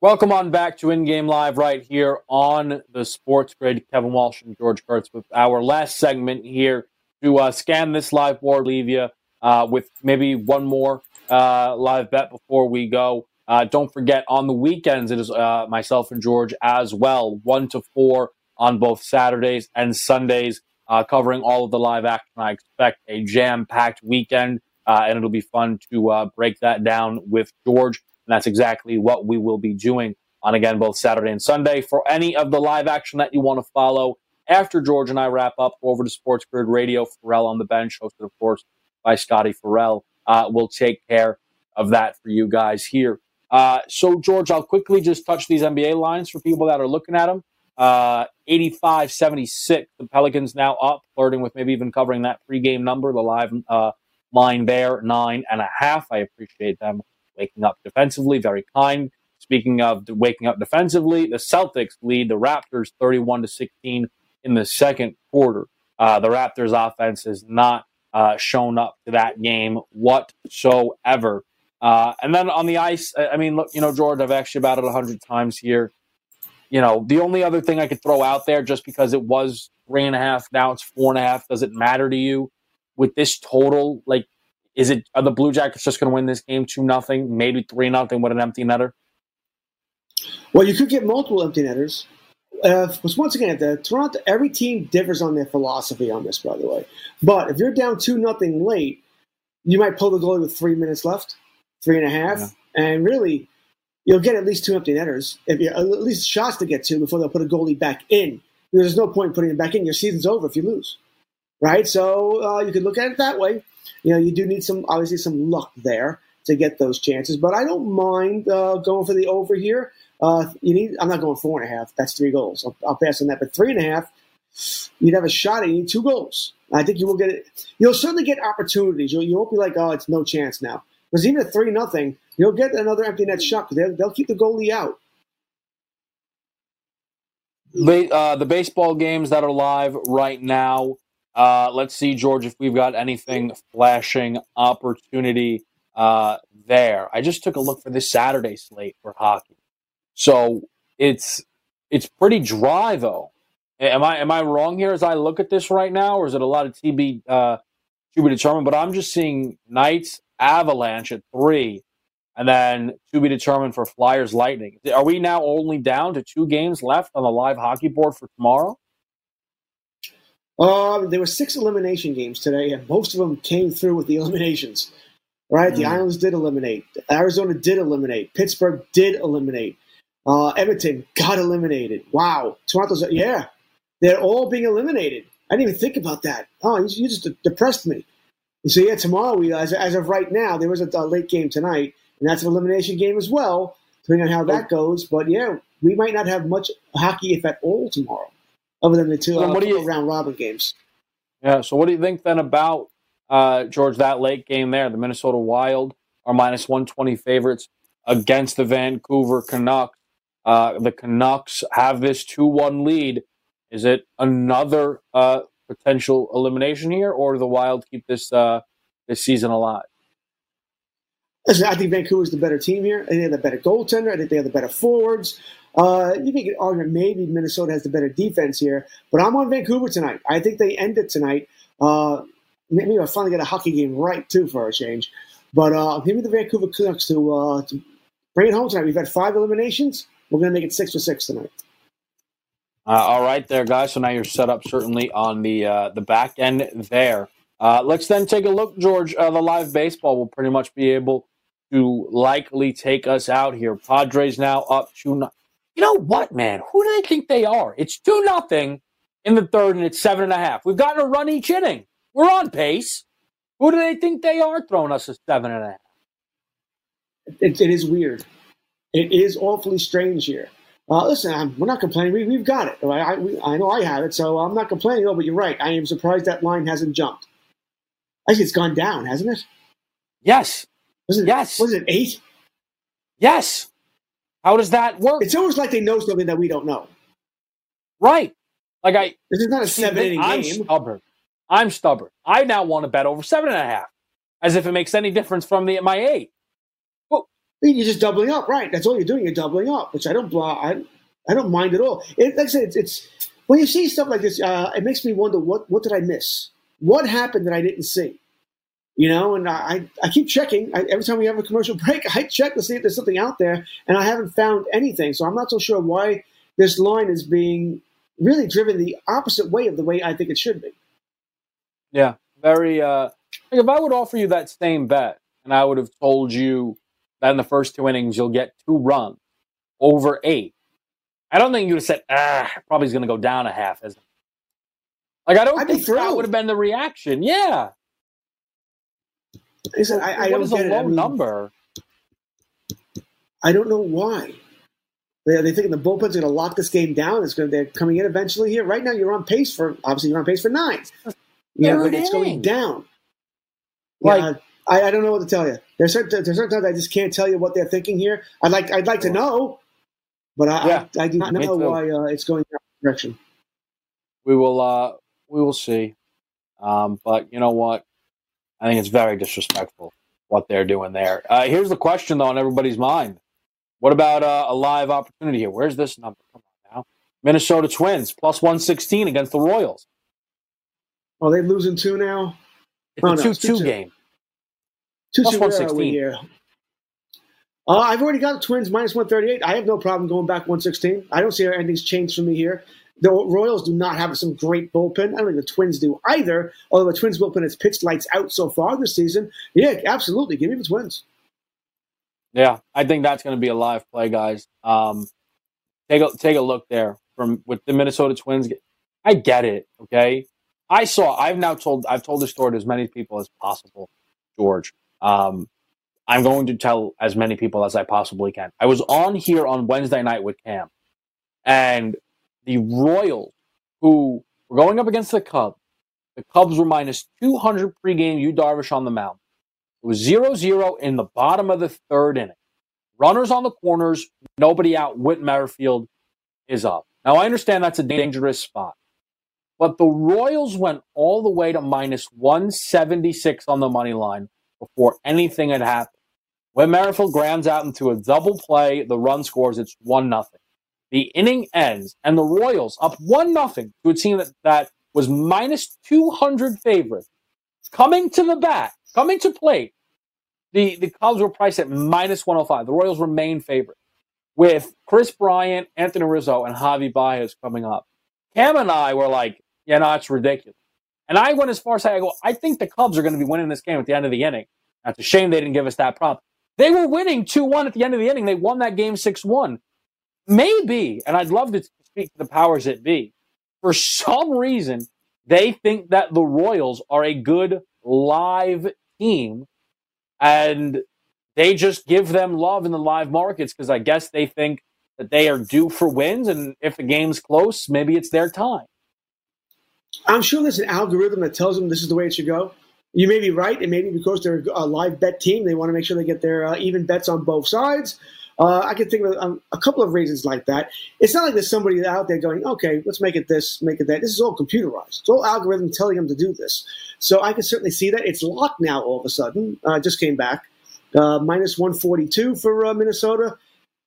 Welcome on back to In Game Live right here on the Sports Grid. Kevin Walsh and George Kurtz with our last segment here to uh, scan this live board, leave you uh, with maybe one more uh, live bet before we go. Uh, don't forget, on the weekends, it is uh, myself and George as well, one to four on both Saturdays and Sundays, uh, covering all of the live action. I expect a jam-packed weekend, uh, and it'll be fun to uh, break that down with George. And that's exactly what we will be doing on, again, both Saturday and Sunday. For any of the live action that you want to follow after George and I wrap up, over to Sports Grid Radio, Ferrall on the Bench, hosted, of course, by Scotty Ferrell. Uh, we'll take care of that for you guys here. Uh, so, George, I'll quickly just touch these N B A lines for people that are looking at them. Uh, eighty-five seventy-six, the Pelicans now up, flirting with maybe even covering that pregame number, the live uh, line there, nine and a half. I appreciate them waking up defensively, very kind. Speaking of waking up defensively, the Celtics lead the Raptors thirty-one to sixteen in the second quarter. Uh, the Raptors' offense has not uh, shown up to that game whatsoever. Uh, and then on the ice, I mean, look, you know, George, I've asked you about it a hundred times here. You know, the only other thing I could throw out there, just because it was three and a half, now it's four and a half, does it matter to you with this total? Like, Is it are the Blue Jackets just going to win this game two nothing, maybe three nothing with an empty netter? Well, you could get multiple empty netters. Uh, once again, the Toronto, every team differs on their philosophy on this, by the way. But if you're down two nothing late, you might pull the goalie with three minutes left, three and a half, yeah. and really, you'll get at least two empty netters, if you, at least shots to get to before they'll put a goalie back in. There's no point in putting it back in. Your season's over if you lose, right? So uh, you could look at it that way. You know, you do need some, obviously, some luck there to get those chances. But I don't mind uh, going for the over here. Uh, you need. I'm not going four and a half. That's three goals. I'll, I'll pass on that. But three and a half, you'd have a shot at. You need two goals. I think you will get it. You'll certainly get opportunities. You'll, you won't be like, oh, it's no chance now. Because even at three nothing, you'll get another empty net shot. They'll, they'll keep the goalie out. Late, uh, the baseball games that are live right now. Uh, let's see, George, if we've got anything flashing opportunity uh, there. I just took a look for this Saturday slate for hockey. So it's it's pretty dry, though. Am I am I wrong here as I look at this right now, or is it a lot of T B uh, to be determined? But I'm just seeing Knights Avalanche at three, and then to be determined for Flyers Lightning. Are we now only down to two games left on the live hockey board for tomorrow? Um, there were six elimination games today, and most of them came through with the eliminations, right? Mm-hmm. The Islanders did eliminate. Arizona did eliminate. Pittsburgh did eliminate. Uh, Edmonton got eliminated. Wow. Toronto's, yeah. They're all being eliminated. I didn't even think about that. Oh, you, you just depressed me. You so, say, yeah, tomorrow, we, as, as of right now, there was a, a late game tonight, and that's an elimination game as well, depending on how that goes. But, yeah, we might not have much hockey, if at all, tomorrow. Other than the two uh, what do you, round robin games. Yeah, so what do you think then about, uh, George, that late game there? The Minnesota Wild are minus one twenty favorites against the Vancouver Canucks. Uh, the Canucks have this two one lead. Is it another uh, potential elimination here, or do the Wild keep this uh, this season alive? Listen, I think Vancouver's the better team here. I think they're the better goaltender. I think they have the better forwards. Uh, you make an argument maybe Minnesota has the better defense here, but I'm on Vancouver tonight. I think they end it tonight. Uh, maybe I'll finally get a hockey game right, too, for a change. But uh, give me the Vancouver Canucks to, uh, to bring it home tonight. We've had five eliminations. We're going to make it six for six tonight. Uh, all right there, guys. So now you're set up certainly on the uh, the back end there. Uh, let's then take a look, George. Uh, the live baseball will pretty much be able to likely take us out here. Padres now up two nothing. You know what, man? Who do they think they are? It's two nothing in the third, and it's seven and a half. We've gotten a run each inning. We're on pace. Who do they think they are throwing us a seven and a half? It, it is weird. It is awfully strange here. Uh, listen, I'm, we're not complaining. We, we've got it. Right? I, we, I know I have it, so I'm not complaining. Oh, but you're right. I am surprised that line hasn't jumped. I think it's gone down, hasn't it? Yes. Was it, yes. Was it eight? Yes. How does that work? It's almost like they know something that we don't know. Right. Like I. This is not a seven-inning game. I'm stubborn. I'm stubborn. I now want to bet over seven and a half, as if it makes any difference from the my eight. You're just doubling up, right? That's all you're doing. You're doubling up, which I don't blah. I, I don't mind at all. It, like I said, it's, it's when you see stuff like this, uh, it makes me wonder what what did I miss? What happened that I didn't see? You know, and I I keep checking I, every time we have a commercial break. I check to see if there's something out there, and I haven't found anything. So I'm not so sure why this line is being really driven the opposite way of the way I think it should be. Yeah, very. Uh, like if I would offer you that same bet, and I would have told you that in the first two innings, you'll get two runs over eight, I don't think you would have said, ah, probably is going to go down a half. Isn't it? Like, I don't I'd think that would have been the reaction. Yeah. Listen, I, I what don't is get a low I mean, number? I don't know why. Are they thinking the bullpen's going to lock this game down? It's going to, they're coming in eventually here. Right now, you're on pace for, obviously, you're on pace for nine. Yeah, but it's going down. Like, yeah, I, I don't know what to tell you. There's certain, there's certain times I just can't tell you what they're thinking here. I'd like I'd like to know, but I yeah, I, I do not know why uh, it's going that direction. We will uh, we will see, um, but you know what? I think it's very disrespectful what they're doing there. Uh, here's the question though on everybody's mind: what about uh, a live opportunity here? Where's this number? Come on now, Minnesota Twins plus one sixteen against the Royals. Are they losing two now? It's oh, a no, two two game. two sixteen here. Uh, I've already got the Twins minus one thirty-eight. I have no problem going back one sixteen. I don't see how anything's changed for me here. The Royals do not have some great bullpen. I don't think the Twins do either, although the Twins bullpen has pitched lights out so far this season. Yeah, absolutely. Give me the Twins. Yeah, I think that's going to be a live play, guys. Um, take a, take a look there from with the Minnesota Twins. I get it, okay? I saw, I've now told, I've told this story to as many people as possible, George. Um, I'm going to tell as many people as I possibly can. I was on here on Wednesday night with Cam, and the Royals, who were going up against the Cubs, the Cubs were minus two hundred pregame. Yu Darvish on the mound. It was zero zero in the bottom of the third inning. Runners on the corners, nobody out. Whit Merrifield is up. Now, I understand that's a dangerous spot, but the Royals went all the way to minus one seventy-six on the money line before anything had happened. When Merrifield grounds out into a double play, the run scores, it's one nothing. The inning ends, and the Royals up one nothing to a team that, that was minus two hundred favorite. Coming to the bat, coming to plate, the, the Cubs were priced at minus one oh five. The Royals remain favorite, with Chris Bryant, Anthony Rizzo, and Javi Baez coming up. Cam and I were like, yeah, no, it's ridiculous. And I went as far as saying, I go, I think the Cubs are going to be winning this game at the end of the inning. That's a shame they didn't give us that prop. They were winning two one at the end of the inning. They won that game six one. Maybe, and I'd love to speak to the powers that be, for some reason, they think that the Royals are a good live team, and they just give them love in the live markets because I guess they think that they are due for wins, and if the game's close, maybe it's their time. I'm sure there's an algorithm that tells them this is the way it should go. You may be right. It may be because they're a live bet team. They want to make sure they get their uh, even bets on both sides. Uh, I can think of um, a couple of reasons like that. It's not like there's somebody out there going, okay, let's make it this, make it that. This is all computerized. It's all algorithm telling them to do this. So I can certainly see that. It's locked now all of a sudden. Uh, just came back. Uh, minus one forty-two for uh, Minnesota.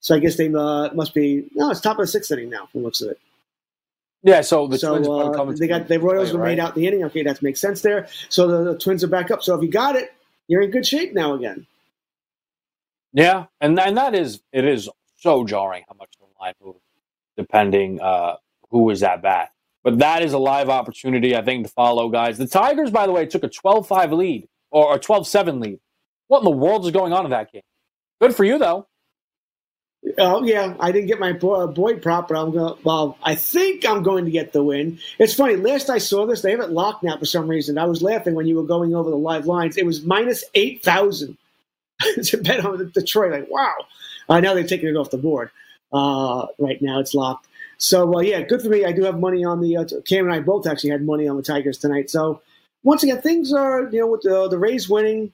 So I guess they uh, must be – no, it's top of the sixth inning now from the looks of it. Yeah, so the so, Twins are coming. Uh, they got the Royals play, were made right? out the inning. Okay, that makes sense there. So the, the Twins are back up. So if you got it, you're in good shape now again. Yeah, and and that is it is so jarring how much the line moves depending uh, who is at bat. But that is a live opportunity, I think, to follow, guys. The Tigers, by the way, took a twelve five lead or a twelve seven lead. What in the world is going on in that game? Good for you though. Oh, yeah, I didn't get my Boyd prop, but I'm gonna, well, I think I'm going to get the win. It's funny. Last I saw this, they have it locked now for some reason. I was laughing when you were going over the live lines. It was minus eight thousand to bet on Detroit. Like, wow. Uh, now they've taken it off the board. Uh, right now it's locked. So, uh, yeah, good for me. I do have money on the uh, – Cam and I both actually had money on the Tigers tonight. So, once again, things are, you know, with the, the Rays winning,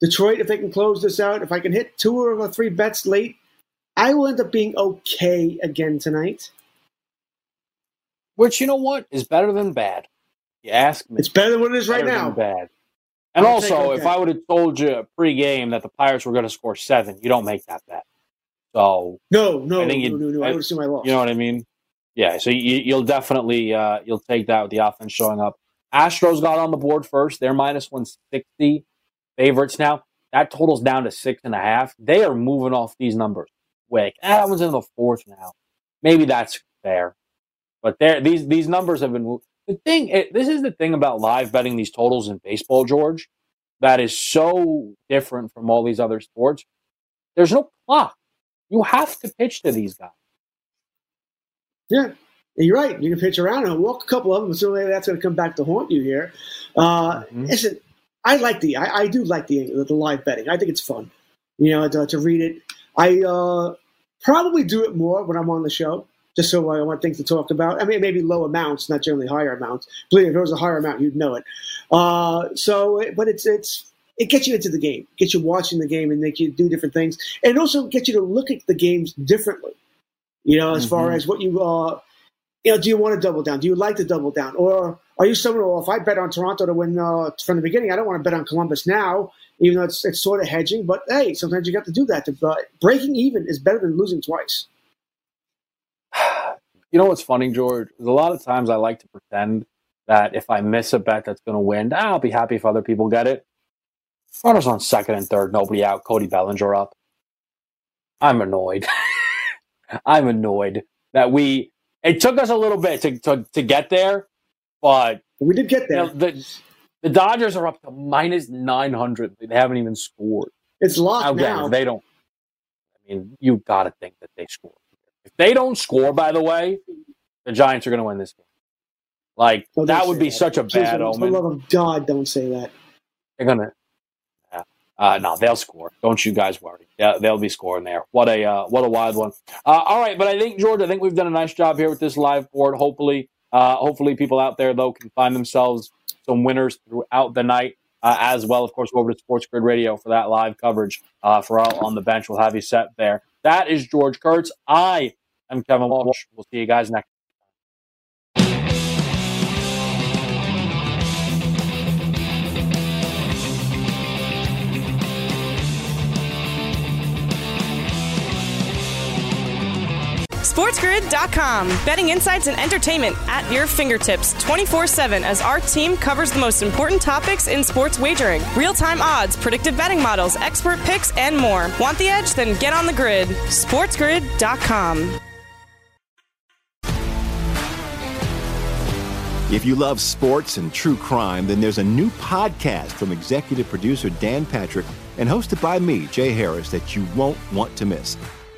Detroit, if they can close this out, if I can hit two or three bets late, I will end up being okay again tonight. Which, you know what, is better than bad. You ask me. It's better than what it is right now. Bad. And I'll also, okay. if I would have told you pregame that the Pirates were going to score seven, you don't make that bet. So no, no, I think no, no, no. I, I would assume I lost. You know what I mean? Yeah, so you, you'll definitely uh, you'll take that with the offense showing up. Astros got on the board first. They're minus one sixty favorites now. That total's down to six and a half. They are moving off these numbers quick. Ah, that one's in the fourth now. Maybe that's fair. But there, these these numbers have been moved. The thing, it, this is the thing about live betting these totals in baseball, George, that is so different from all these other sports. There's no clock. You have to pitch to these guys. Yeah, you're right. You can pitch around and walk a couple of them. So that's going to come back to haunt you here. Uh, mm-hmm. Listen, I like the, I, I do like the, the live betting. I think it's fun, you know, to, to read it. I uh, probably do it more when I'm on the show, just so I want things to talk about. I mean, maybe low amounts, not generally higher amounts. Believe me, if it was a higher amount, you'd know it. Uh, so, but it's it's it gets you into the game, gets you watching the game, and make you do different things, and it also gets you to look at the games differently. You know, as mm-hmm. far as what you uh, you know, do you want to double down? Do you like to double down, or are you someone? Well, if I bet on Toronto to win uh, from the beginning, I don't want to bet on Columbus now, even though it's it's sort of hedging. But hey, sometimes you got to do that. To, uh, breaking even is better than losing twice. You know what's funny, George? A lot of times I like to pretend that if I miss a bet that's going to win, I'll be happy if other people get it. Runners on second and third, nobody out, Cody Bellinger up. I'm annoyed. I'm annoyed that we – it took us a little bit to, to, to get there, but – we did get there. You know, the, the Dodgers are up to minus nine hundred. They haven't even scored. It's locked Again, now. They don't – I mean, you've got to think that they scored. If they don't score, by the way, the Giants are going to win this game. Like, oh, that would be that. such a Please bad omen. For the love of God, don't say that. They're going to yeah. – uh, no, they'll score. Don't you guys worry. Yeah, they'll be scoring there. What a uh, what a wild one. Uh, all right, but I think, George, I think we've done a nice job here with this live board. Hopefully, uh, hopefully people out there, though, can find themselves some winners throughout the night. Uh, as well, of course, over to Sports Grid Radio for that live coverage. Uh, Ferrall on the bench. We'll have you set there. That is George Kurtz. I am Kevin Walsh. We'll see you guys next time. SportsGrid dot com. Betting insights and entertainment at your fingertips twenty-four seven as our team covers the most important topics in sports wagering. Real-time odds, predictive betting models, expert picks, and more. Want the edge? Then get on the grid. SportsGrid dot com. If you love sports and true crime, then there's a new podcast from executive producer Dan Patrick and hosted by me, Jay Harris, that you won't want to miss.